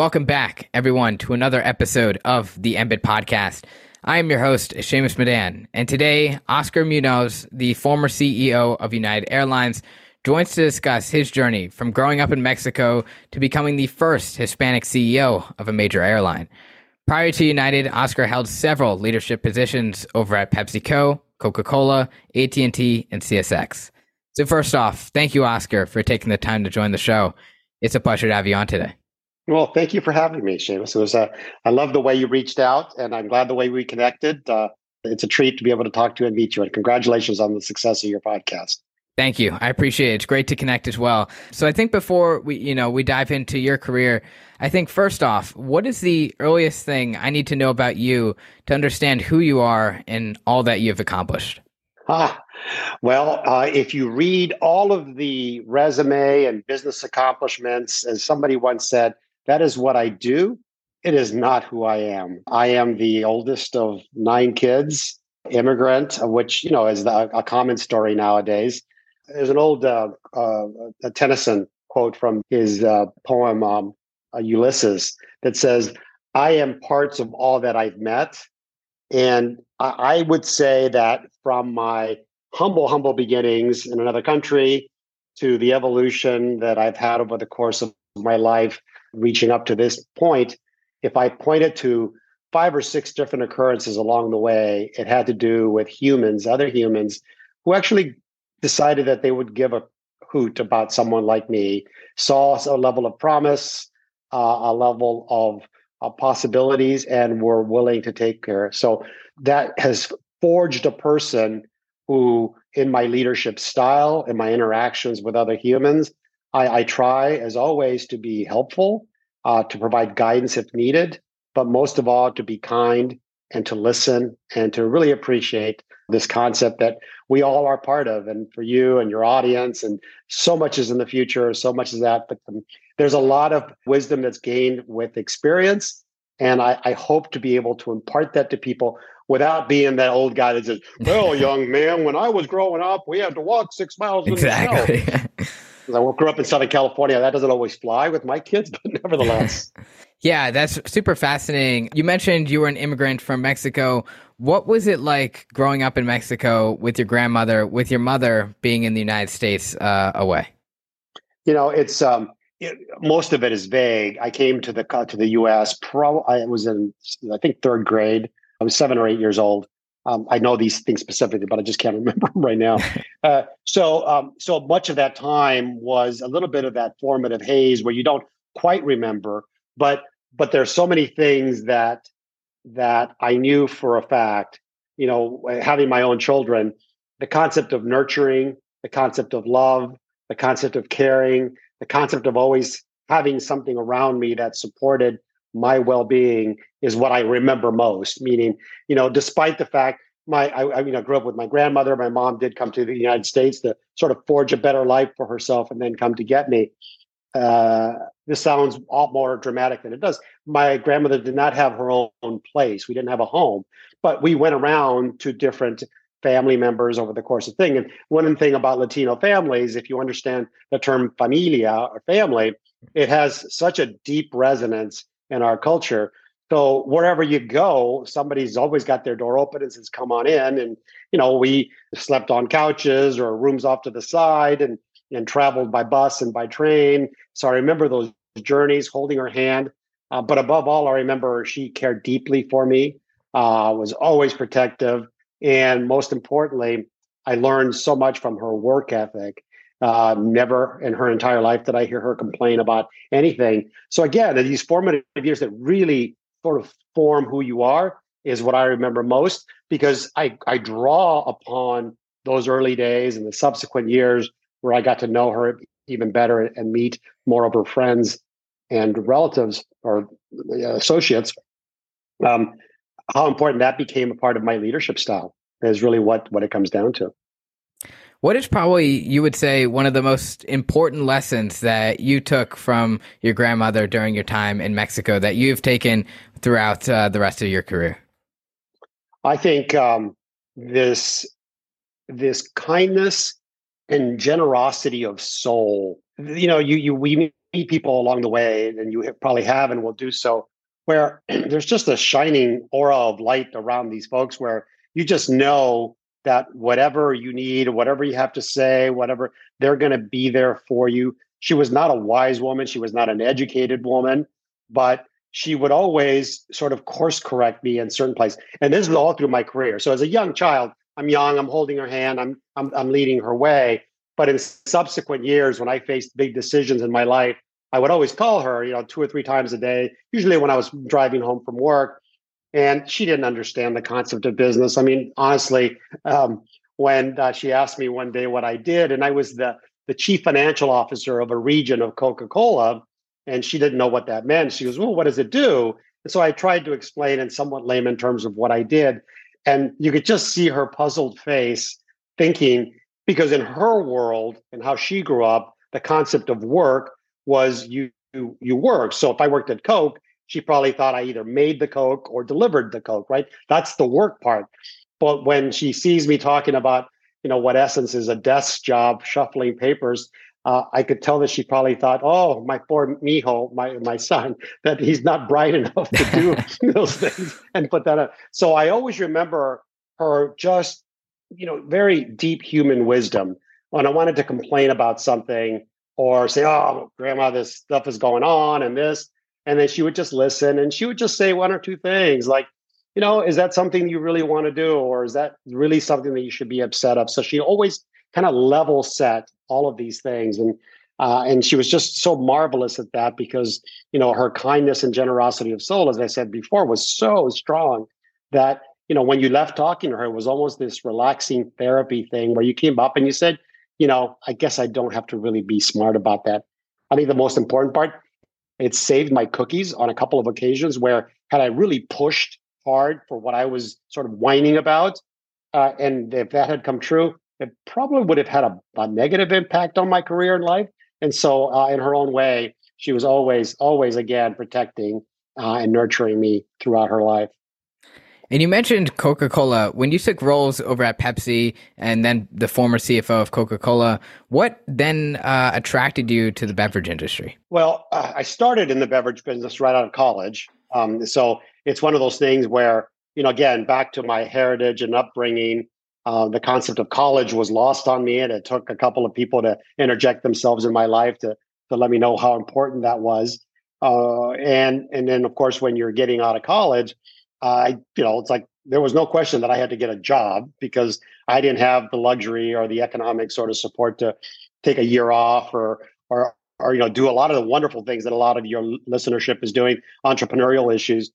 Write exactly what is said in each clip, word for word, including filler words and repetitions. Welcome back, everyone, to another episode of the Embed Podcast. I am your host, Shamus Madan, and today, Oscar Muñoz, the former C E O of United Airlines, joins to discuss his journey from growing up in Mexico to becoming the first Hispanic C E O of a major airline. Prior to United, Oscar held several leadership positions over at PepsiCo, Coca-Cola, A T and T, and C S X. So first off, thank you, Oscar, for taking the time to join the show. It's a pleasure to have you on today. Well, thank you for having me, Shamus. It was uh, I love the way you reached out, and I'm glad the way we connected. Uh, it's a treat to be able to talk to you and meet you, and congratulations on the success of your podcast. Thank you. I appreciate it. It's great to connect as well. So I think before we, you know, we dive into your career, I think first off, what is the earliest thing I need to know about you to understand who you are and all that you've accomplished? Ah, well, uh, if you read all of the resume and business accomplishments, as somebody once said, that is what I do. It is not who I am. I am the oldest of nine kids, immigrant, which, you know, is the, a common story nowadays. There's an old uh, uh, a Tennyson quote from his uh, poem, um, uh, Ulysses, that says, I am parts of all that I've met. And I, I would say that from my humble, humble beginnings in another country to the evolution that I've had over the course of my life, reaching up to this point, if I pointed to five or six different occurrences along the way, it had to do with humans, other humans, who actually decided that they would give a hoot about someone like me, saw a level of promise, uh, a level of uh, possibilities, and were willing to take care. So that has forged a person who, in my leadership style, in my interactions with other humans, I, I try, as always, to be helpful, uh, to provide guidance if needed, but most of all, to be kind and to listen and to really appreciate this concept that we all are part of, and for you and your audience, and so much is in the future, so much is that, but um, there's a lot of wisdom that's gained with experience, and I, I hope to be able to impart that to people without being that old guy that says, well, young man, when I was growing up, we had to walk six miles in exactly. the snow. I grew up in Southern California. That doesn't always fly with my kids, but nevertheless. Yeah, that's super fascinating. You mentioned you were an immigrant from Mexico. What was it like growing up in Mexico with your grandmother, with your mother being in the United States uh, away? You know, it's um, it, most of it is vague. I came to the to the U S Pro, I was in, I think, third grade. I was seven or eight years old. Um, I know these things specifically, but I just can't remember them right now. Uh, so um, so much of that time was a little bit of that formative haze where you don't quite remember, but but there's so many things that that I knew for a fact. You know, having my own children, the concept of nurturing, the concept of love, the concept of caring, the concept of always having something around me that supported my well-being is what I remember most. Meaning, you know, despite the fact my, I, I you know, grew up with my grandmother, my mom did come to the United States to sort of forge a better life for herself and then come to get me. Uh, this sounds a lot more dramatic than it does. My grandmother did not have her own place. We didn't have a home, but we went around to different family members over the course of thing. And one thing about Latino families, if you understand the term familia or family, it has such a deep resonance in our culture. So wherever you go, somebody's always got their door open and says, come on in. And, you know, we slept on couches or rooms off to the side and, and traveled by bus and by train. So I remember those journeys, holding her hand. Uh, but above all, I remember she cared deeply for me, uh, was always protective. And most importantly, I learned so much from her work ethic. Uh, never in her entire life did I hear her complain about anything. So again, these formative years that really sort of form who you are is what I remember most, because I, I draw upon those early days and the subsequent years where I got to know her even better and meet more of her friends and relatives or associates. Um, how important that became a part of my leadership style is really what, what it comes down to. What is probably, you would say, one of the most important lessons that you took from your grandmother during your time in Mexico that you've taken throughout uh, the rest of your career? I think um, this this kindness and generosity of soul. You know, you you we meet people along the way, and you probably have and will do so, where there's just a shining aura of light around these folks where you just know that whatever you need, whatever you have to say, whatever, they're going to be there for you. She was not a wise woman. She was not an educated woman, but she would always sort of course correct me in certain places. And this was all through my career. So as a young child, I'm young, I'm holding her hand, I'm I'm, I'm leading her way. But in subsequent years, when I faced big decisions in my life, I would always call her, you know, two or three times a day, usually when I was driving home from work. And she didn't understand the concept of business. I mean, honestly, um, when uh, she asked me one day what I did, and I was the, the chief financial officer of a region of Coca-Cola, and she didn't know what that meant. She goes, well, what does it do? And so I tried to explain in somewhat layman terms of what I did. And you could just see her puzzled face thinking, because in her world and how she grew up, the concept of work was you, you, you work. So if I worked at Coke, she probably thought I either made the Coke or delivered the Coke, right? That's the work part. But when she sees me talking about, you know, what essence is a desk job, shuffling papers, uh, I could tell that she probably thought, oh, my poor mijo, my my son, that he's not bright enough to do those things and put that up. So I always remember her just, you know, very deep human wisdom. When I wanted to complain about something or say, oh, grandma, this stuff is going on and this, and then she would just listen and she would just say one or two things like, you know, is that something you really want to do? Or is that really something that you should be upset of? So she always kind of level set all of these things. And uh, and she was just so marvelous at that because, you know, her kindness and generosity of soul, as I said before, was so strong that, you know, when you left talking to her, it was almost this relaxing therapy thing where you came up and you said, you know, I guess I don't have to really be smart about that. I think the most important part, it saved my cookies on a couple of occasions where had I really pushed hard for what I was sort of whining about, uh, and if that had come true, it probably would have had a, a negative impact on my career and life. And so uh, in her own way, she was always, always, again, protecting uh, and nurturing me throughout her life. And you mentioned Coca-Cola. When you took roles over at Pepsi and then the former C F O of Coca-Cola, what then uh, attracted you to the beverage industry? Well, uh, I started in the beverage business right out of college. Um, so it's one of those things where, you know, again, back to my heritage and upbringing, uh, the concept of college was lost on me. And it took a couple of people to interject themselves in my life to, to let me know how important that was. Uh, and, and then, of course, when you're getting out of college, I, uh, you know, it's like there was no question that I had to get a job because I didn't have the luxury or the economic sort of support to take a year off or, or, or, you know, do a lot of the wonderful things that a lot of your listenership is doing, entrepreneurial issues.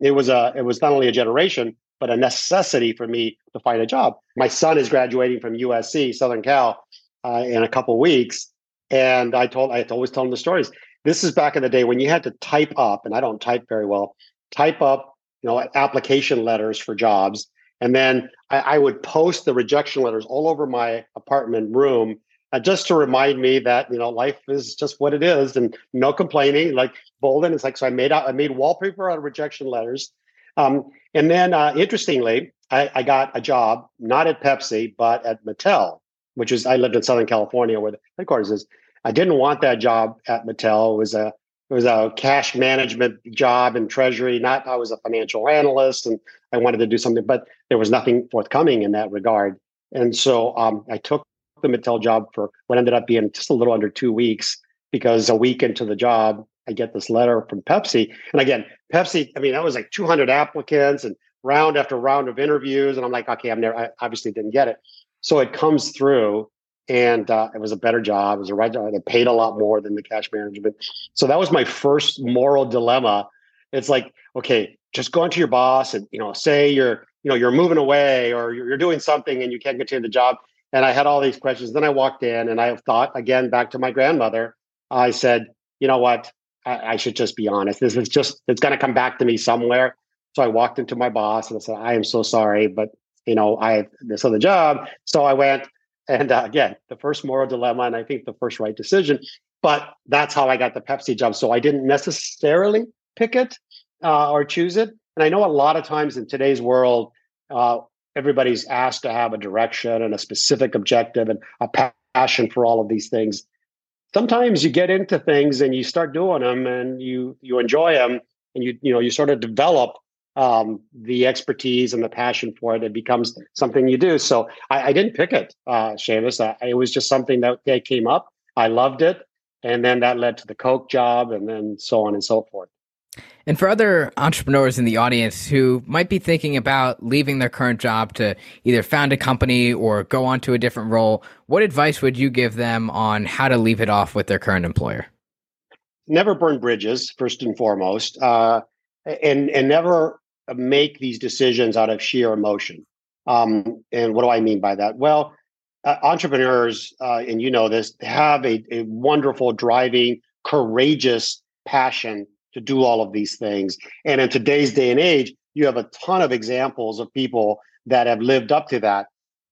It was a, it was not only a generation, but a necessity for me to find a job. My son is graduating from U S C, Southern Cal, uh, in a couple of weeks. And I told, I had to always tell him the stories. This is back in the day when you had to type up, and I don't type very well, type up, you know, application letters for jobs. And then I, I would post the rejection letters all over my apartment room uh, just to remind me that, you know, life is just what it is and no complaining, like Bolden. It's like, so I made out, I made wallpaper out of rejection letters. Um, and then uh, interestingly, I, I got a job, not at Pepsi, but at Mattel, which is, I lived in Southern California where the headquarters is. I didn't want that job at Mattel. It was a It was a cash management job in treasury. Not I was a financial analyst and I wanted to do something, but there was nothing forthcoming in that regard. And so um, I took the Mattel job for what ended up being just a little under two weeks because a week into the job, I get this letter from Pepsi. And again, Pepsi, I mean, that was like two hundred applicants and round after round of interviews. And I'm like, okay, I'm never, I obviously didn't get it. So it comes through. And uh, it was a better job. It was a right job. They paid a lot more than the cash management. So that was my first moral dilemma. It's like, okay, just go into your boss and, you know, say you're, you know, you're moving away or you're doing something and you can't continue the job. And I had all these questions. Then I walked in and I thought, again, back to my grandmother, I said, you know what, I, I should just be honest. This is just, it's going to come back to me somewhere. So I walked into my boss and I said, I am so sorry, but, you know, I have this other job. So I went. And uh, again, the first moral dilemma, and I think the first right decision, but that's how I got the Pepsi job. So I didn't necessarily pick it uh, or choose it. And I know a lot of times in today's world, uh, everybody's asked to have a direction and a specific objective and a passion for all of these things. sometimes you get into things and you start doing them and you you enjoy them and you you know you sort of develop um, the expertise and the passion for it. It becomes something you do. So I, I didn't pick it, uh, Shamus. I, it was just something that, that came up. I loved it. And then that led to the Coke job and then so on and so forth. And for other entrepreneurs in the audience who might be thinking about leaving their current job to either found a company or go on to a different role, what advice would you give them on how to leave it off with their current employer? Never burn bridges, first and foremost, uh, and, and never make these decisions out of sheer emotion. Um, and what do I mean by that? Well, uh, entrepreneurs, uh, and you know this, have a, a wonderful, driving, courageous passion to do all of these things. And in today's day and age, you have a ton of examples of people that have lived up to that.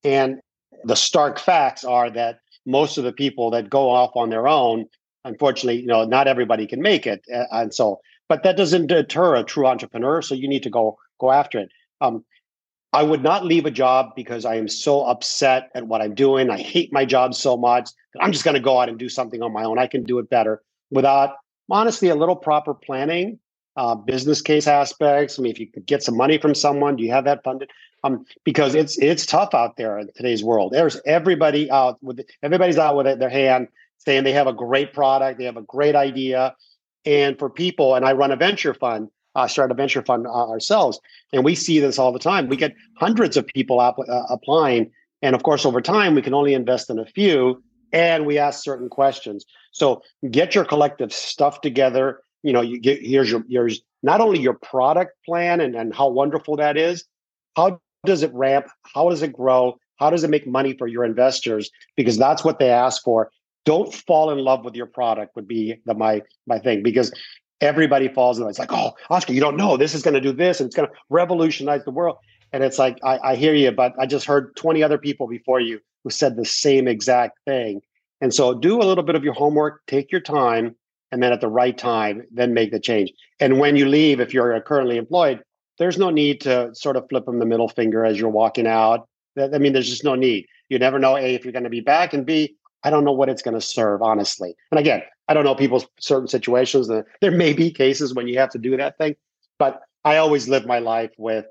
And the stark facts are that most of the people that go off on their own, unfortunately, you know, not everybody can make it. And so, but that doesn't deter a true entrepreneur. So you need to go, go after it. Um, I would not leave a job because I am so upset at what I'm doing. I hate my job so much. I'm just going to go out and do something on my own. I can do it better without, honestly, a little proper planning, uh, business case aspects. I mean, if you could get some money from someone, do you have that funded? Um, because it's it's tough out there in today's world. There's everybody out with everybody's out with their hand saying they have a great product, they have a great idea, and for people. And I run a venture fund, uh, start a venture fund uh, ourselves, and we see this all the time. We get hundreds of people app- uh, applying, and of course, over time, we can only invest in a few. And we ask certain questions. So get your collective stuff together. You know, you get, here's your here's not only your product plan and, and how wonderful that is. How does it ramp? How does it grow? How does it make money for your investors? Because that's what they ask for. Don't fall in love with your product would be the, my my thing, because everybody falls in love. It's like, oh, Oscar, you don't know. This is going to do this and it's going to revolutionize the world. And it's like, I, I hear you, but I just heard twenty other people before you who said the same exact thing. And so do a little bit of your homework, take your time, and then at the right time, then make the change. And when you leave, if you're currently employed, there's no need to sort of flip them the middle finger as you're walking out. I mean, there's just no need. You never know, A, if you're going to be back, and B, I don't know what it's going to serve, honestly. And again, I don't know people's certain situations. There may be cases when you have to do that thing, but I always live my life with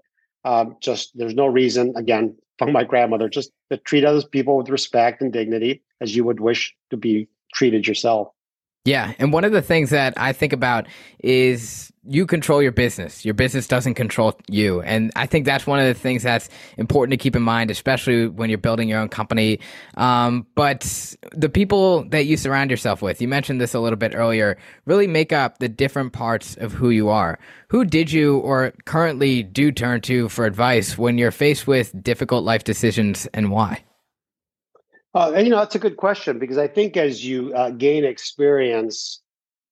um, just there's no reason, again, from my grandmother, just to treat other people with respect and dignity as you would wish to be treated yourself. Yeah. And one of the things that I think about is you control your business. Your business doesn't control you. And I think that's one of the things that's important to keep in mind, especially when you're building your own company. Um, but the people that you surround yourself with, you mentioned this a little bit earlier, really make up the different parts of who you are. Who did you or currently do turn to for advice when you're faced with difficult life decisions and why? Uh, and, you know, that's a good question, because I think as you uh, gain experience,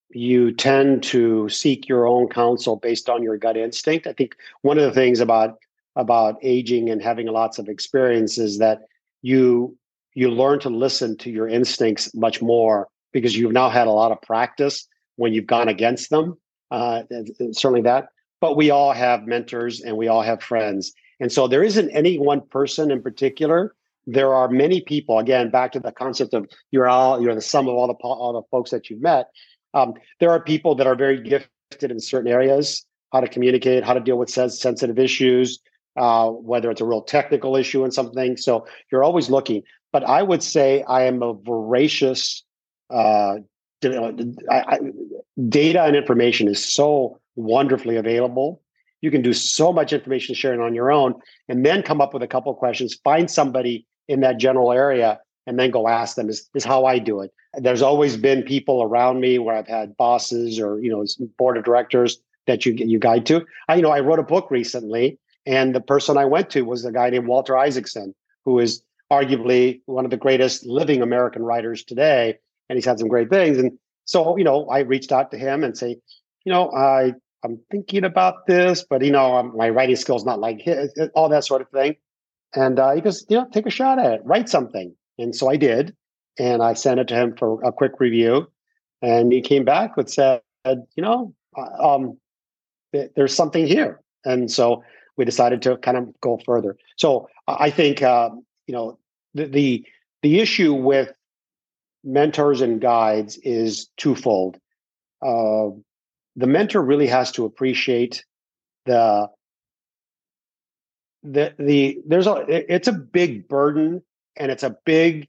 you tend to seek your own counsel based on your gut instinct. I think one of the things about about aging and having lots of experience is that you you learn to listen to your instincts much more because you've now had a lot of practice when you've gone against them. Uh, certainly that. But we all have mentors and we all have friends. And so there isn't any one person in particular. There are many people, again, back to the concept of you're all you're the sum of all the all the folks that you've met. Um, there are people that are very gifted in certain areas, how to communicate, how to deal with sensitive issues, uh, whether it's a real technical issue and something. So you're always looking. But I would say I am a voracious uh, I, I, data and information is so wonderfully available. You can do so much information sharing on your own, and then come up with a couple of questions. Find somebody in that general area and then go ask them is, is how I do it. There's always been people around me where I've had bosses or, you know, board of directors that you you guide to. I, you know, I wrote a book recently, and the person I went to was a guy named Walter Isaacson, who is arguably one of the greatest living American writers today. And he's had some great things. And so, you know, I reached out to him and say, you know, I, I'm thinking about this, but, you know, my writing skills not like his, all that sort of thing. And uh, he goes, you know, take a shot at it, write something. And so I did. And I sent it to him for a quick review. And he came back and said, you know, um, there's something here. And so we decided to kind of go further. So I think, uh, you know, the, the the issue with mentors and guides is twofold. Uh, the mentor really has to appreciate the the the there's a it's a big burden and it's a big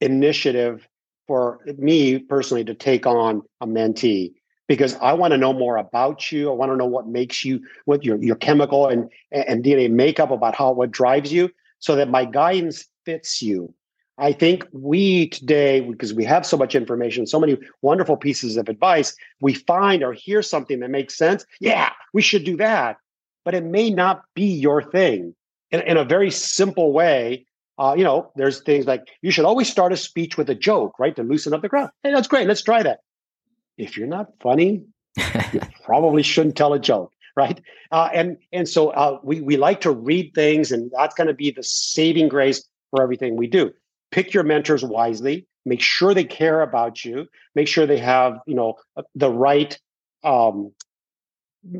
initiative for me personally to take on a mentee, because I want to know more about you. I want to know what makes you, what your your chemical and and D N A makeup, about how what drives you, so that my guidance fits you. I think we today, because we have so much information, so many wonderful pieces of advice, we find or hear something that makes sense. Yeah, we should do that. But it may not be your thing. In, in a very simple way, uh, you know, there's things like you should always start a speech with a joke, right? To loosen up the crowd. Hey, that's great. Let's try that. If you're not funny, you probably shouldn't tell a joke, right? Uh, and and so uh, we, we like to read things, and that's going to be the saving grace for everything we do. Pick your mentors wisely. Make sure they care about you. Make sure they have, you know, the right um,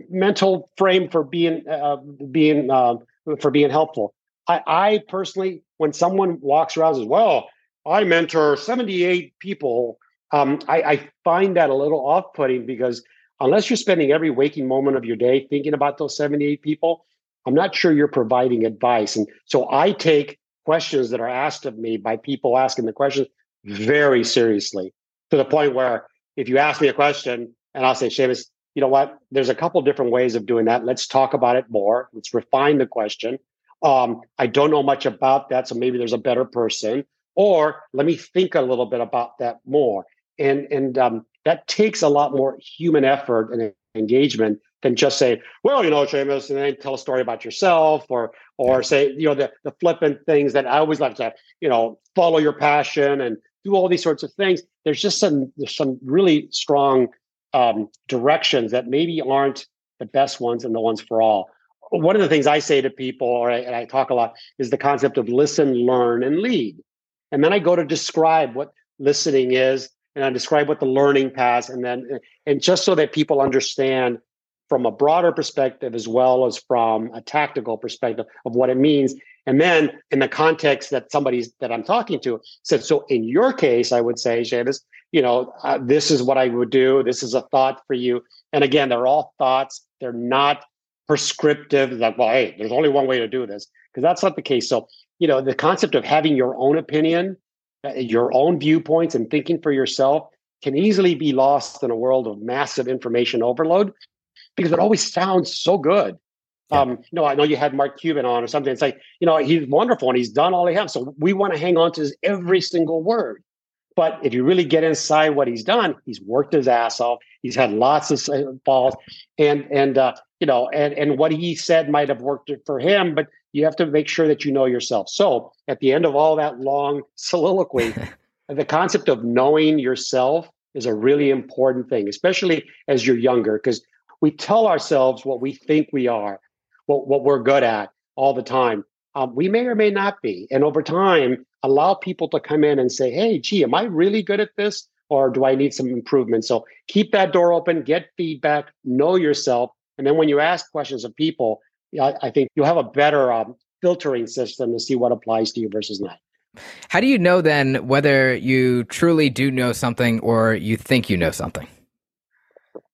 mental frame for being uh, being uh, for being helpful. I, I personally, when someone walks around and says, "Well, I mentor seventy-eight people," um, I, I find that a little off-putting, because unless you're spending every waking moment of your day thinking about those seventy-eight people, I'm not sure you're providing advice. And so I take questions that are asked of me by people asking the questions very seriously, to the point where if you ask me a question and I'll say, Shamus, you know what? There's a couple different ways of doing that. Let's talk about it more. Let's refine the question. Um, I don't know much about that, so maybe there's a better person, or let me think a little bit about that more. And and um, that takes a lot more human effort and engagement than just say, well, you know, Shamus, and then tell a story about yourself, or or say, you know, the, the flippant things that I always like to, you know, follow your passion and do all these sorts of things. There's just some there's some really strong um, directions that maybe aren't the best ones and the ones for all. One of the things I say to people, or I, and I talk a lot, is the concept of listen, learn, and lead. And then I go to describe what listening is, and I describe what the learning path, and then and just so that people understand from a broader perspective, as well as from a tactical perspective, of what it means. And then in the context that somebody's that I'm talking to said, so in your case, I would say, Shamus, you know, uh, this is what I would do. This is a thought for you. And again, they're all thoughts. They're not prescriptive. Like, well, hey, there's only one way to do this, because that's not the case. So, you know, the concept of having your own opinion, uh, your own viewpoints, and thinking for yourself can easily be lost in a world of massive information overload, because it always sounds so good. Yeah. Um, you know, I know you had Mark Cuban on or something. It's like, you know, he's wonderful and he's done all he has. So we want to hang on to his every single word. But if you really get inside what he's done, he's worked his ass off. He's had lots of falls. And, and uh, you know, and, and what he said might have worked for him, but you have to make sure that you know yourself. So at the end of all that long soliloquy, the concept of knowing yourself is a really important thing, especially as you're younger, because we tell ourselves what we think we are, what, what we're good at all the time. Um, we may or may not be. And over time, allow people to come in and say, hey, gee, am I really good at this? Or do I need some improvement? So keep that door open, get feedback, know yourself. And then when you ask questions of people, I, I think you'll have a better um, filtering system to see what applies to you versus not. How do you know then whether you truly do know something or you think you know something?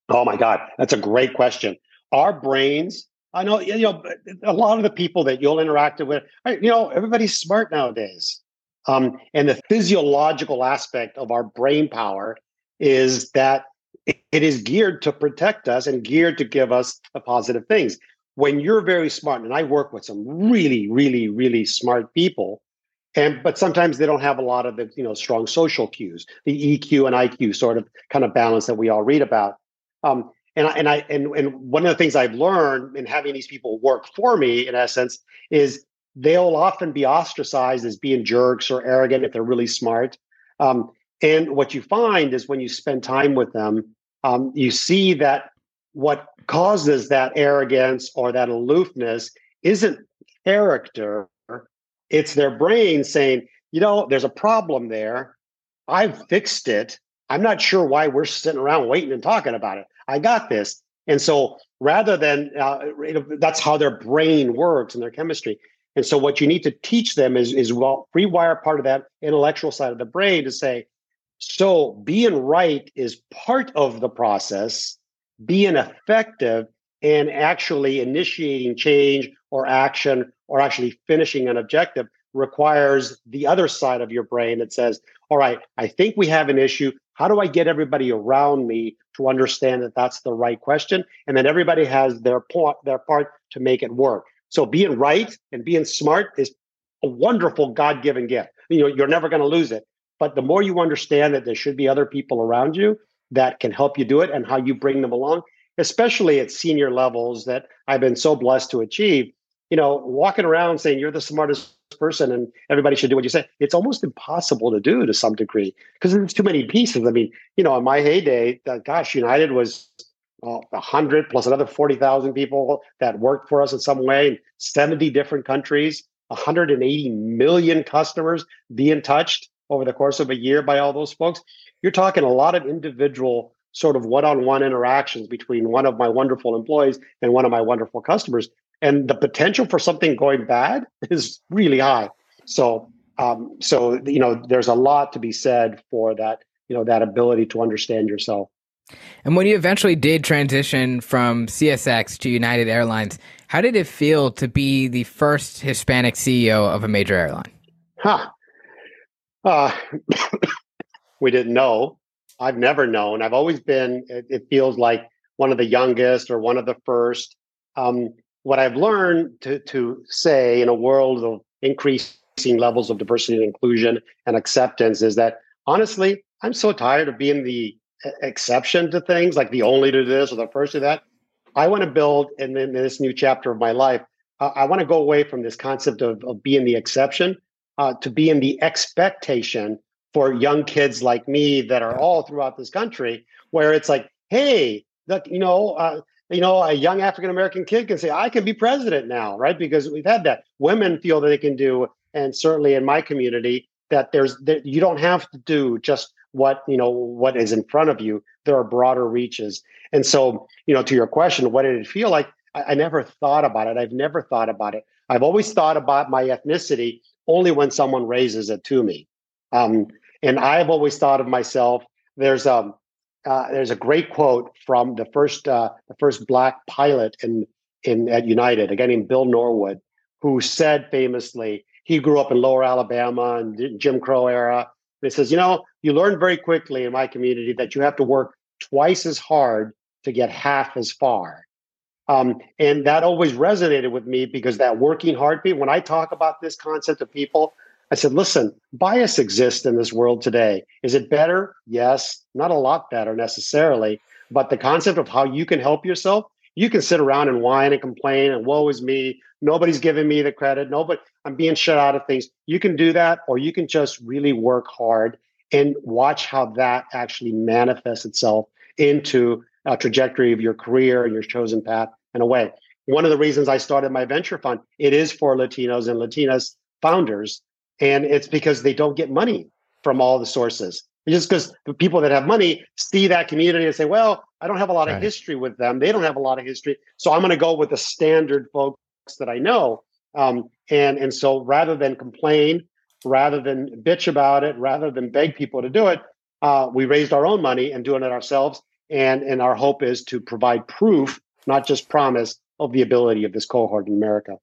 Oh my God, that's a great question. Our brains, I know, you know, a lot of the people that you'll interact with, you know, everybody's smart nowadays. Um, and the physiological aspect of our brain power is that it is geared to protect us and geared to give us the positive things. When you're very smart, and I work with some really, really, really smart people, and but sometimes they don't have a lot of the, you know, strong social cues, the E Q and I Q sort of kind of balance that we all read about. Um, and I, and I, and, and one of the things I've learned in having these people work for me, in essence, is they'll often be ostracized as being jerks or arrogant if they're really smart. Um, and what you find is when you spend time with them, um, you see that what causes that arrogance or that aloofness isn't character. It's their brain saying, you know, there's a problem there. I've fixed it. I'm not sure why we're sitting around waiting and talking about it. I got this. And so rather than, uh, that's how their brain works and their chemistry. And so what you need to teach them is, is well, rewire part of that intellectual side of the brain to say, So being right is part of the process. Being effective and actually initiating change or action or actually finishing an objective requires the other side of your brain that says, all right, I think we have an issue. How do I get everybody around me to understand that that's the right question? And then everybody has their part, their part to make it work. So being right and being smart is a wonderful God-given gift. You know, you're never going to lose it. But the more you understand that there should be other people around you that can help you do it and how you bring them along, especially at senior levels that I've been so blessed to achieve, you know, walking around saying you're the smartest person and everybody should do what you say, it's almost impossible to do to some degree because there's too many pieces. I mean, you know, in my heyday, uh, gosh, United was uh, one hundred plus another forty thousand people that worked for us in some way, in seventy different countries, one hundred eighty million customers being touched over the course of a year by all those folks. You're talking a lot of individual sort of one-on-one interactions between one of my wonderful employees and one of my wonderful customers. And the potential for something going bad is really high. So, um, so you know, there's a lot to be said for that, you know, that ability to understand yourself. And when you eventually did transition from C S X to United Airlines, how did it feel to be the first Hispanic C E O of a major airline? Huh. Uh, we didn't know. I've never known. I've always been, it, it feels like, one of the youngest or one of the first. Um, what I've learned to, to say in a world of increasing levels of diversity and inclusion and acceptance is that, honestly, I'm so tired of being the exception to things, like the only to this or the first to that. I want to build, in, in this new chapter of my life, uh, I want to go away from this concept of, of being the exception uh, to being the expectation for young kids like me that are all throughout this country, where it's like, hey, the, you know, uh, you know, a young African-American kid can say, I can be president now, right? Because we've had that. Women feel that they can do, and certainly in my community, that there's that you don't have to do just what, you know, what is in front of you. There are broader reaches. And so, you know, to your question, what did it feel like? I, I never thought about it. I've never thought about it. I've always thought about my ethnicity only when someone raises it to me. Um, And I've always thought of myself. There's um, uh, there's a great quote from the first uh, the first black pilot in in at United, a guy named Bill Norwood, who said famously, he grew up in Lower Alabama and Jim Crow era. And he says, you know, you learn very quickly in my community that you have to work twice as hard to get half as far. Um, and that always resonated with me because that working hard people. When I talk about this concept of people, I said, listen, bias exists in this world today. Is it better? Yes, not a lot better necessarily, but the concept of how you can help yourself, you can sit around and whine and complain and woe is me, nobody's giving me the credit, nobody, I'm being shut out of things. You can do that, or you can just really work hard and watch how that actually manifests itself into a trajectory of your career and your chosen path in a way. One of the reasons I started my venture fund, it is for Latinos and Latinas founders. And it's because they don't get money from all the sources. Just because the people that have money see that community and say, well, I don't have a lot right. of history with them. They don't have a lot of history. So I'm going to go with the standard folks that I know. Um, and, and so rather than complain, rather than bitch about it, rather than beg people to do it, uh, we raised our own money and doing it ourselves. And, and our hope is to provide proof, not just promise, of the ability of this cohort in America.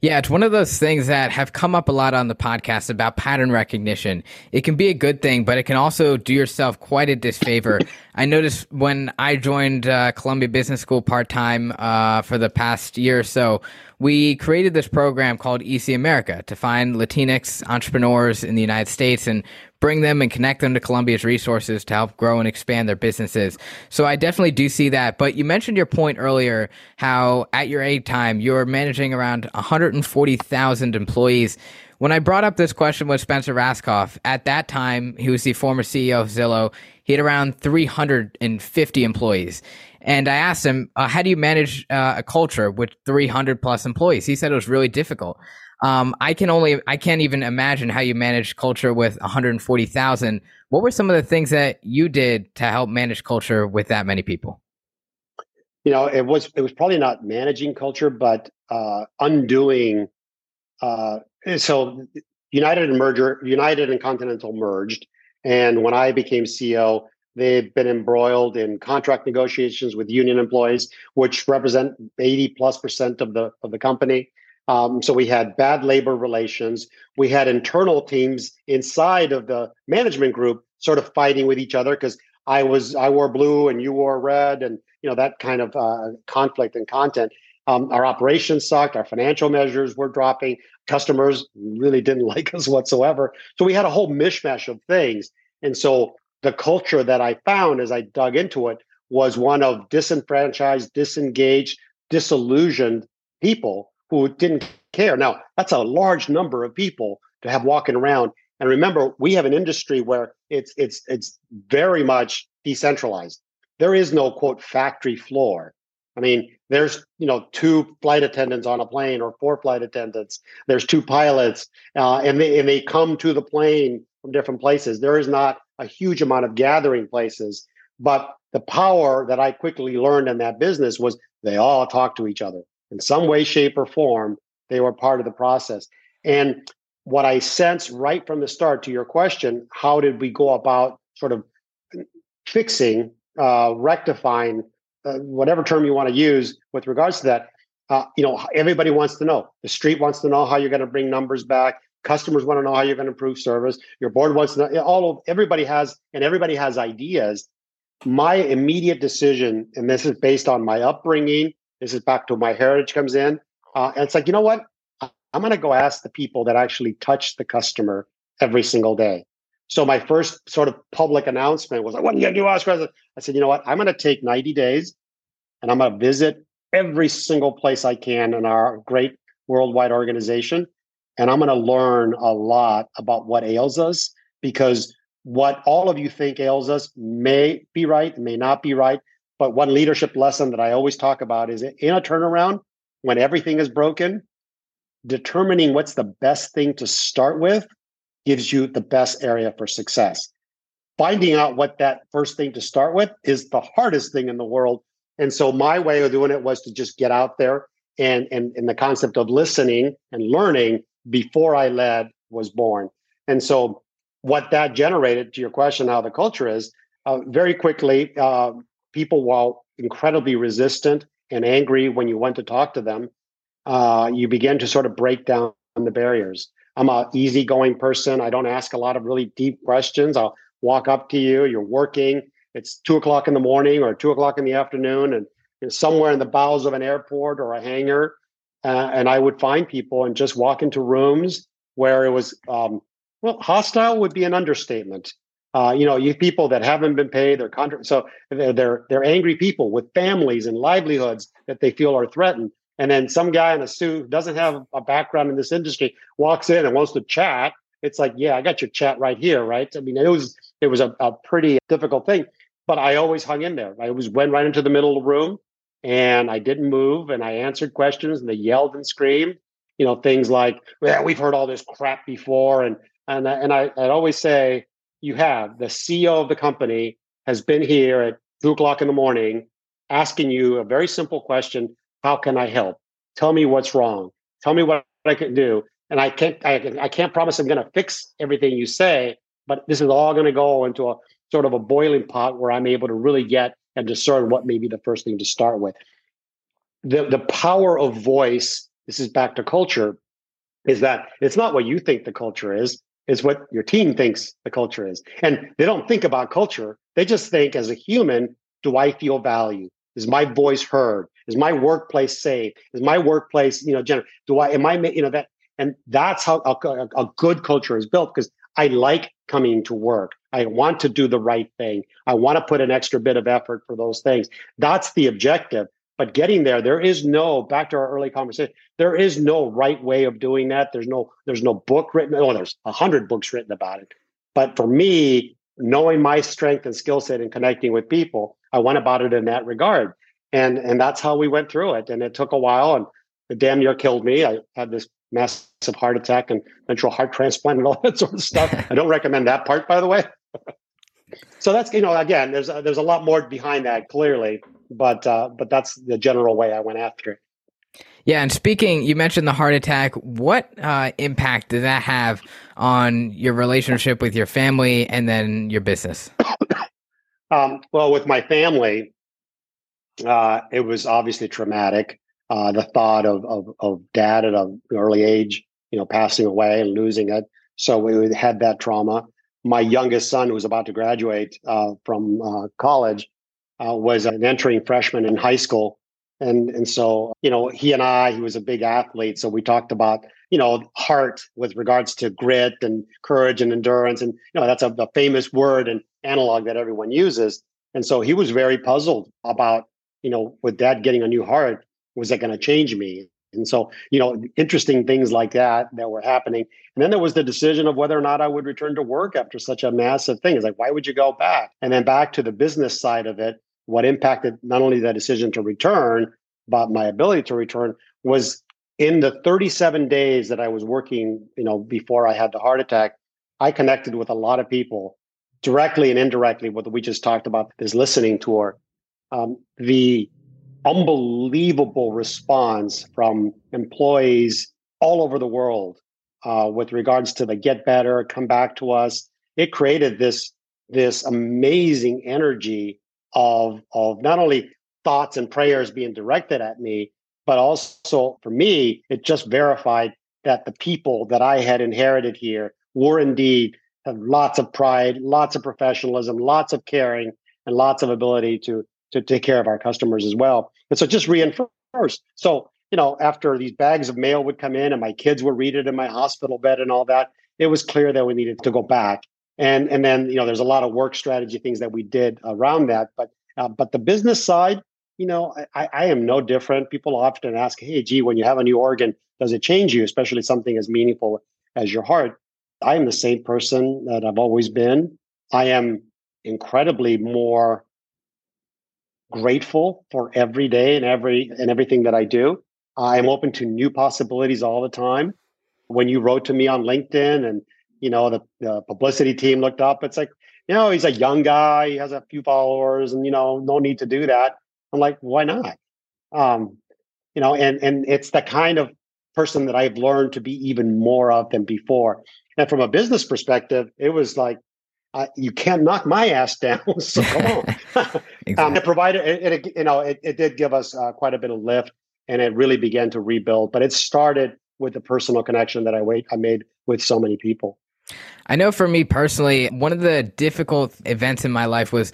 Yeah, it's one of those things that have come up a lot on the podcast about pattern recognition. It can be a good thing, but it can also do yourself quite a disfavor. I noticed when I joined uh, Columbia Business School part-time uh, for the past year or so, we created this program called E C America to find Latinx entrepreneurs in the United States and bring them and connect them to Columbia's resources to help grow and expand their businesses. So I definitely do see that. But you mentioned your point earlier, how at your aid time, you're managing around one hundred forty thousand employees. When I brought up this question with Spencer Raskoff, at that time, he was the former C E O of Zillow. He had around three hundred fifty employees. And I asked him, uh, how do you manage uh, a culture with three hundred plus employees? He said it was really difficult. Um, I can only, I can't even imagine how you manage culture with one hundred forty thousand. What were some of the things that you did to help manage culture with that many people? You know, it was, it was probably not managing culture, but, uh, undoing, uh, so United and merger, United and Continental merged. And when I became C E O, they've been embroiled in contract negotiations with union employees, which represent eighty plus percent of the of the company. Um, so we had bad labor relations. We had internal teams inside of the management group sort of fighting with each other because I was I wore blue and you wore red, and you know that kind of uh, conflict and content. Um, our operations sucked. Our financial measures were dropping. Customers really didn't like us whatsoever. So we had a whole mishmash of things. And so the culture that I found as I dug into it was one of disenfranchised, disengaged, disillusioned people who didn't care. Now, that's a large number of people to have walking around. And remember, we have an industry where it's it's it's very much decentralized. There is no, quote, factory floor. I mean, there's, you know, two flight attendants on a plane or four flight attendants. There's two pilots uh, and they and they come to the plane from different places. There is not a huge amount of gathering places. But the power that I quickly learned in that business was they all talk to each other in some way, shape, or form. They were part of the process. And what I sense right from the start to your question, how did we go about sort of fixing, uh, rectifying, Uh, whatever term you want to use with regards to that, uh, you know, everybody wants to know. The street wants to know how you're going to bring numbers back. Customers want to know how you're going to improve service. Your board wants to know. All of everybody has, and everybody has ideas. My immediate decision, and this is based on my upbringing, this is back to my heritage comes in. Uh, and it's like, you know what? I'm going to go ask the people that actually touch the customer every single day. So my first sort of public announcement was like, what are you going to do, Oscar? I said, you know what? I'm going to take ninety days and I'm going to visit every single place I can in our great worldwide organization. And I'm going to learn a lot about what ails us, because what all of you think ails us may be right, may not be right. But one leadership lesson that I always talk about is in a turnaround, when everything is broken, determining what's the best thing to start with gives you the best area for success. Finding out what that first thing to start with is the hardest thing in the world. And so my way of doing it was to just get out there, and and, and the concept of listening and learning before I led was born. And so what that generated, to your question, how the culture is, uh, very quickly, uh, people were incredibly resistant and angry when you went to talk to them. Uh, you begin to sort of break down the barriers. I'm an easygoing person. I don't ask a lot of really deep questions. I'll walk up to you. You're working. It's two o'clock in the morning or two o'clock in the afternoon, and you know, somewhere in the bowels of an airport or a hangar. Uh, and I would find people and just walk into rooms where it was, um, well, hostile would be an understatement. Uh, you know, you people that haven't been paid, they're contra- so they're, they're they're angry people with families and livelihoods that they feel are threatened. And then some guy in a suit who doesn't have a background in this industry walks in and wants to chat. It's like, yeah, I got your chat right here, right? I mean, it was it was a, a pretty difficult thing, but I always hung in there. I always went right into the middle of the room, and I didn't move, and I answered questions, and they yelled and screamed, you know, things like, yeah, we've heard all this crap before. And and and I, I'd always say, you have. The C E O of the company has been here at two o'clock in the morning asking you a very simple question. How can I help? Tell me what's wrong. Tell me what I can do. And I can't I, I can't promise I'm going to fix everything you say, but this is all going to go into a sort of a boiling pot where I'm able to really get and discern what may be the first thing to start with. The, the power of voice, this is back to culture, is that it's not what you think the culture is. It's what your team thinks the culture is. And they don't think about culture. They just think, as a human, do I feel valued? Is my voice heard? Is my workplace safe? Is my workplace, you know, general? Do I, am I, you know, that, and that's how a, a good culture is built, because I like coming to work. I want to do the right thing. I want to put an extra bit of effort for those things. That's the objective. But getting there, there is no, back to our early conversation, there is no right way of doing that. There's no, there's no book written. Oh, there's a hundred books written about it. But for me, knowing my strength and skill set and connecting with people, I went about it in that regard. And and that's how we went through it. And it took a while, and it damn near killed me. I had this massive heart attack and natural heart transplant and all that sort of stuff. I don't recommend that part, by the way. So that's, you know, again, there's a, there's a lot more behind that, clearly. But uh, but that's the general way I went after it. Yeah. And speaking, you mentioned the heart attack. What uh, impact did that have on your relationship with your family and then your business? Um, well, with my family, uh, it was obviously traumatic. Uh, the thought of, of of dad at an early age, you know, passing away and losing it. So we had that trauma. My youngest son, who was about to graduate uh, from uh, college, uh, was an entering freshman in high school. And and so, you know, he and I, he was a big athlete. So we talked about, you know, heart with regards to grit and courage and endurance. And, you know, that's a, a famous word and analog that everyone uses. And so he was very puzzled about, you know, with dad getting a new heart, was that going to change me? And so, you know, interesting things like that that were happening. And then there was the decision of whether or not I would return to work after such a massive thing. It's like, why would you go back? And then back to the business side of it. What impacted not only that decision to return, but my ability to return was in the thirty-seven days that I was working, you know, before I had the heart attack, I connected with a lot of people directly and indirectly, what we just talked about, this listening tour. Um, the unbelievable response from employees all over the world uh, with regards to the get better, come back to us. It created this, this amazing energy of of not only thoughts and prayers being directed at me, but also for me, it just verified that the people that I had inherited here were indeed have lots of pride, lots of professionalism, lots of caring, and lots of ability to, to take care of our customers as well. And so just reinforced. So, you know, after these bags of mail would come in and my kids were readed in my hospital bed and all that, it was clear that we needed to go back. And and then, you know, there's a lot of work strategy things that we did around that. But uh, but the business side, you know, I, I am no different. People often ask, hey, gee, when you have a new organ, does it change you, especially something as meaningful as your heart? I am the same person that I've always been. I am incredibly more grateful for every day and every and everything that I do. I am open to new possibilities all the time. When you wrote to me on LinkedIn and You know, the, the publicity team looked up. It's like, you know, he's a young guy. He has a few followers and, you know, no need to do that. I'm like, why not? Um, you know, and and it's the kind of person that I've learned to be even more of than before. And from a business perspective, it was like, uh, you can't knock my ass down. So come on. Exactly. um, it provided, it, it, you know, it, it did give us uh, quite a bit of lift and it really began to rebuild. But it started with the personal connection that I, wait, I made with so many people. I know for me personally, one of the difficult events in my life was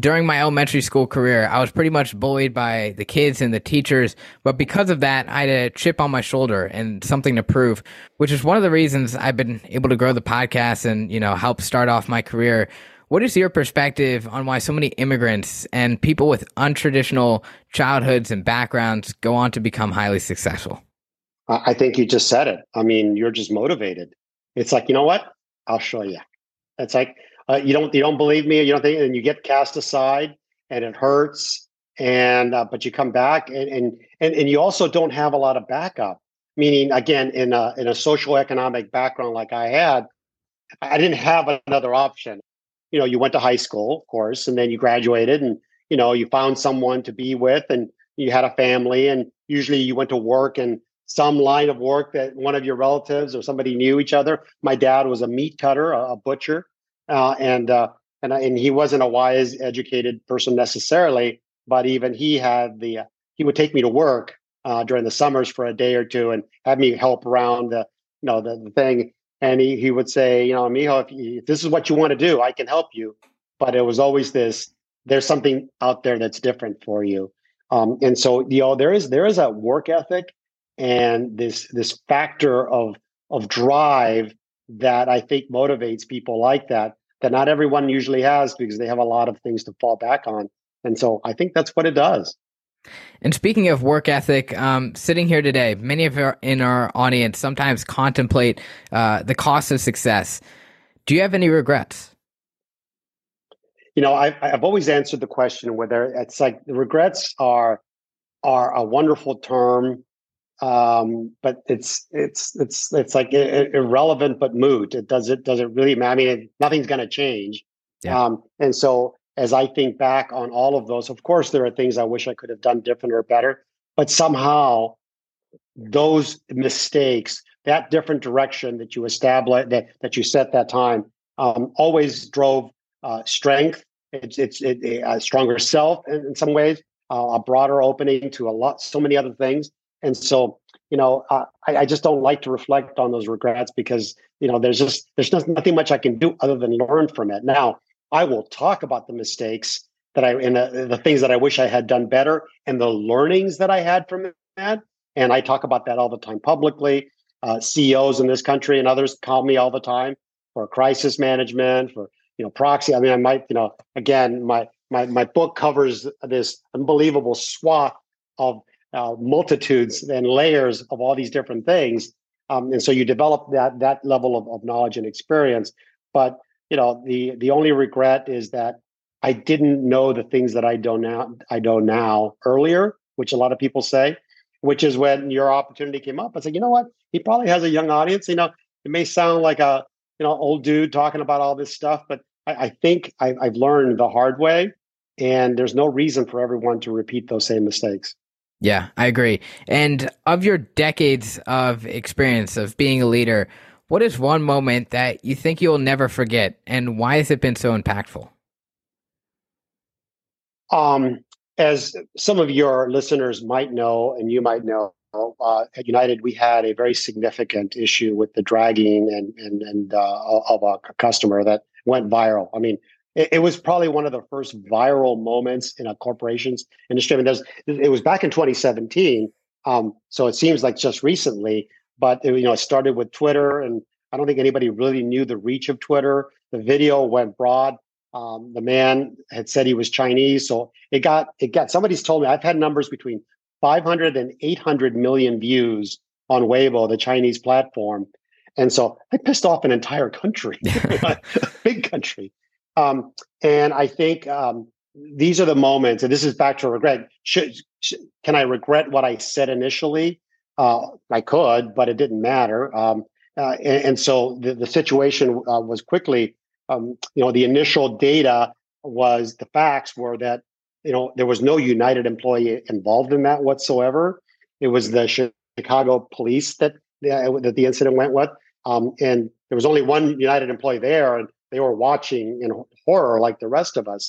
during my elementary school career. I was pretty much bullied by the kids and the teachers, but because of that, I had a chip on my shoulder and something to prove, which is one of the reasons I've been able to grow the podcast and, you know, help start off my career. What is your perspective on why so many immigrants and people with untraditional childhoods and backgrounds go on to become highly successful? I think you just said it. I mean, you're just motivated. It's like, you know what? I'll show you. It's like, uh, you don't you don't believe me. You don't think, and you get cast aside, and it hurts. And uh, but you come back, and, and and and you also don't have a lot of backup. Meaning, again, in a in a socioeconomic background like I had, I didn't have another option. You know, you went to high school, of course, and then you graduated, and you know, you found someone to be with, and you had a family, and usually you went to work and some line of work that one of your relatives or somebody knew each other. My dad was a meat cutter, a, a butcher, uh, and uh, and and he wasn't a wise, educated person necessarily. But even he had the uh, he would take me to work uh, during the summers for a day or two and have me help around the you know the, the thing. And he he would say, you know, Mijo, if, you, if this is what you want to do, I can help you. But it was always this: there's something out there that's different for you. Um, and so you know there is there is a work ethic. And this this factor of of drive that I think motivates people like that, that not everyone usually has because they have a lot of things to fall back on. And so I think that's what it does. And speaking of work ethic, um, sitting here today, many of our in our audience sometimes contemplate uh, the cost of success. Do you have any regrets? You know, I've, I've always answered the question whether it's like the regrets are are a wonderful term. Um, but it's, it's, it's, it's like irrelevant, but moot. It does it, does it really matter? I mean, it, nothing's going to change. Yeah. Um, and so as I think back on all of those, of course, there are things I wish I could have done different or better, but somehow those mistakes, that different direction that you established, that, that you set that time, um, always drove uh, strength. It's it's it, a stronger self in, in some ways, uh, a broader opening to a lot, so many other things. And so, you know, uh, I, I just don't like to reflect on those regrets because, you know, there's just there's nothing much I can do other than learn from it. Now, I will talk about the mistakes that I and the, the things that I wish I had done better and the learnings that I had from that. And I talk about that all the time publicly. Uh, C E Os in this country and others call me all the time for crisis management, for, you know, proxy. I mean, I might, you know, again, my my my book covers this unbelievable swath of Uh, multitudes and layers of all these different things. Um, and so you develop that that level of, of knowledge and experience. But, you know, the the only regret is that I didn't know the things that I don't now, I know now earlier, which a lot of people say, which is when your opportunity came up. I said, you know what? He probably has a young audience. You know, it may sound like a, you know, old dude talking about all this stuff, but I, I think I, I've learned the hard way. And there's no reason for everyone to repeat those same mistakes. Yeah, I agree. And of your decades of experience of being a leader, what is one moment that you think you'll never forget, and why has it been so impactful? Um, as some of your listeners might know, and you might know, uh, at United, we had a very significant issue with the dragging and and and uh, of a customer that went viral. I mean, it was probably one of the first viral moments in a corporation's industry. I mean, there's, it was back in twenty seventeen, um, so it seems like just recently. But it, you know, it started with Twitter, and I don't think anybody really knew the reach of Twitter. The video went broad. Um, the man had said he was Chinese, so it got it got. Somebody's told me I've had numbers between five hundred and eight hundred million views on Weibo, the Chinese platform, and so I pissed off an entire country, a big country. Um, and I think um, these are the moments, and this is back to regret. Should, should, can I regret what I said initially? Uh, I could, but it didn't matter. Um, uh, and, and so the, the situation uh, was quickly, um, you know, the initial data was, the facts were that, you know, there was no United employee involved in that whatsoever. It was the Chicago police that, uh, that the incident went with. Um, and there was only one United employee there, and they were watching in horror like the rest of us.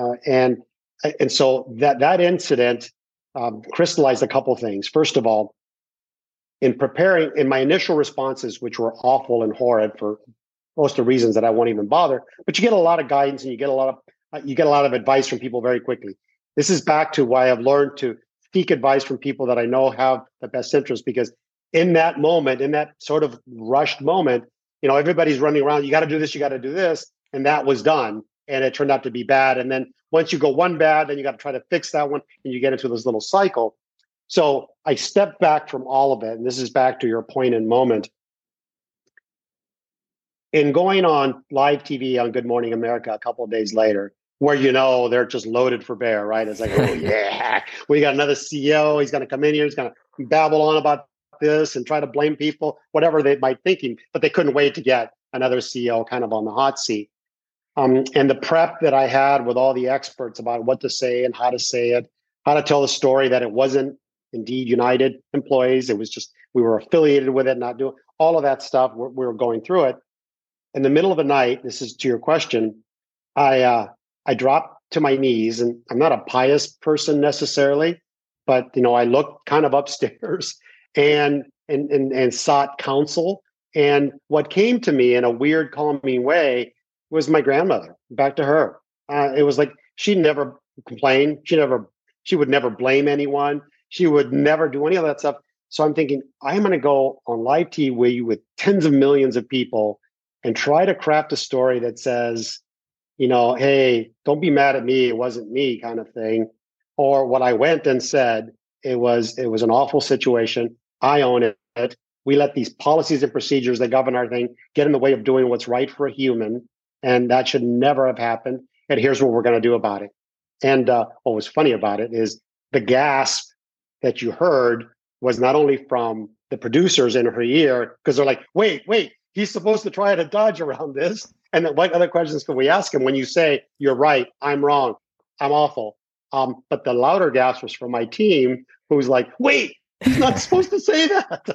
Uh, and and so that, that incident um, crystallized a couple things. First of all, in preparing, in my initial responses, which were awful and horrid for most of the reasons that I won't even bother, but you get a lot of guidance and you get a lot of, uh, you get a lot of advice from people very quickly. This is back to why I've learned to seek advice from people that I know have the best interest, because in that moment, in that sort of rushed moment, you know, everybody's running around. You got to do this. You got to do this. And that was done. And it turned out to be bad. And then once you go one bad, then you got to try to fix that one. And you get into this little cycle. So I stepped back from all of it. And this is back to your point and moment. In going on live T V on Good Morning America a couple of days later, where, you know, they're just loaded for bear, right? It's like, oh, yeah, we got another C E O. He's going to come in here. He's going to babble on about this and try to blame people, whatever they might be thinking, but they couldn't wait to get another C E O kind of on the hot seat. Um, and the prep that I had with all the experts about what to say and how to say it, how to tell the story that it wasn't indeed United employees, it was just, we were affiliated with it, not doing all of that stuff. We're, we were going through it. In the middle of the night, this is to your question, I uh, I dropped to my knees, and I'm not a pious person necessarily, but, you know, I looked kind of upstairs And, and and and sought counsel. And what came to me in a weird, calming way was my grandmother. Back to her, uh, it was like she never complained. She never, she would never blame anyone. She would never do any of that stuff. So I'm thinking, I'm going to go on live T V with tens of millions of people and try to craft a story that says, you know, hey, don't be mad at me. It wasn't me, kind of thing. Or what I went and said, it was it was an awful situation. I own it. We let these policies and procedures that govern our thing get in the way of doing what's right for a human. And that should never have happened. And here's what we're going to do about it. And uh, what was funny about it is the gasp that you heard was not only from the producers in her ear, because they're like, wait, wait, he's supposed to try to dodge around this. And then what other questions can we ask him when you say, you're right, I'm wrong, I'm awful. Um, but the louder gasp was from my team, who was like, wait, He's not supposed to say that.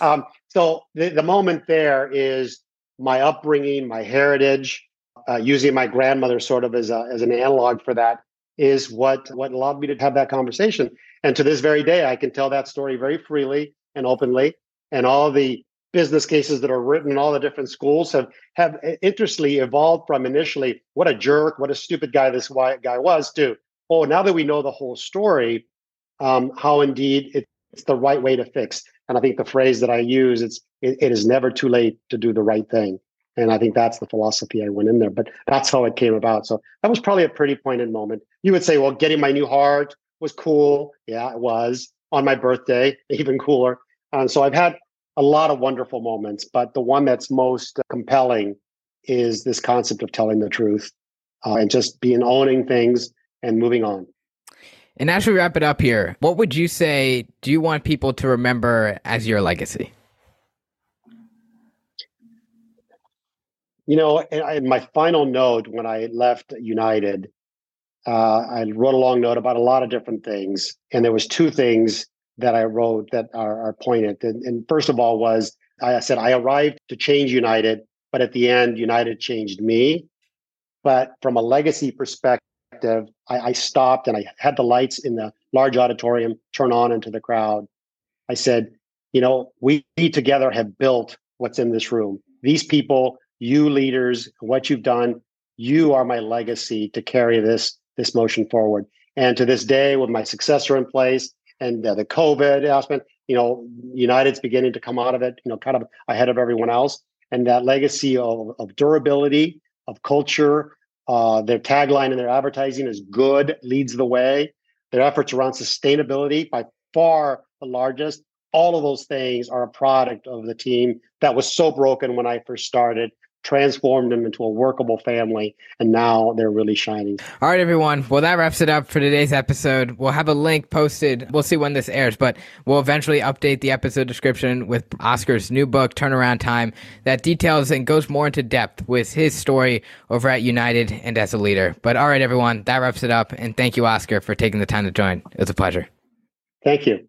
um, so the, the moment there is my upbringing, my heritage, uh, using my grandmother sort of as a, as an analog for that is what, what allowed me to have that conversation. And to this very day, I can tell that story very freely and openly. And all the business cases that are written in all the different schools have, have interestingly evolved from initially, what a jerk, what a stupid guy this guy was, to, oh, now that we know the whole story, um, how indeed it's the right way to fix. And I think the phrase that I use, it's, it, it is never too late to do the right thing. And I think that's the philosophy I went in there, but that's how it came about. So that was probably a pretty pointed moment. You would say, well, getting my new heart was cool. Yeah, it was. On my birthday, even cooler. Um, so I've had a lot of wonderful moments, but the one that's most compelling is this concept of telling the truth uh, and just being owning things and moving on. And as we wrap it up here, what would you say do you want people to remember as your legacy? You know, in my final note, when I left United, uh, I wrote a long note about a lot of different things. And there was two things that I wrote that are, are pointed. And, and first of all was, I said, I arrived to change United, but at the end, United changed me. But from a legacy perspective, I, I stopped and I had the lights in the large auditorium turn on into the crowd. I said, you know, we together have built what's in this room. These people, you leaders, what you've done, you are my legacy to carry this, this motion forward. And to this day, with my successor in place, and uh, the COVID aspect, you know, United's beginning to come out of it, you know, kind of ahead of everyone else. And that legacy of, of durability, of culture, uh, their tagline and their advertising is good, leads the way. Their efforts around sustainability, by far the largest. All of those things are a product of the team that was so broken when I first started, transformed them into a workable family, and now they're really shining. All right, everyone. Well, that wraps it up for today's episode. We'll have a link posted. We'll see when this airs, but we'll eventually update the episode description with Oscar's new book, Turnaround Time, that details and goes more into depth with his story over at United and as a leader. But all right, everyone, that wraps it up. And thank you, Oscar, for taking the time to join. It was a pleasure. Thank you.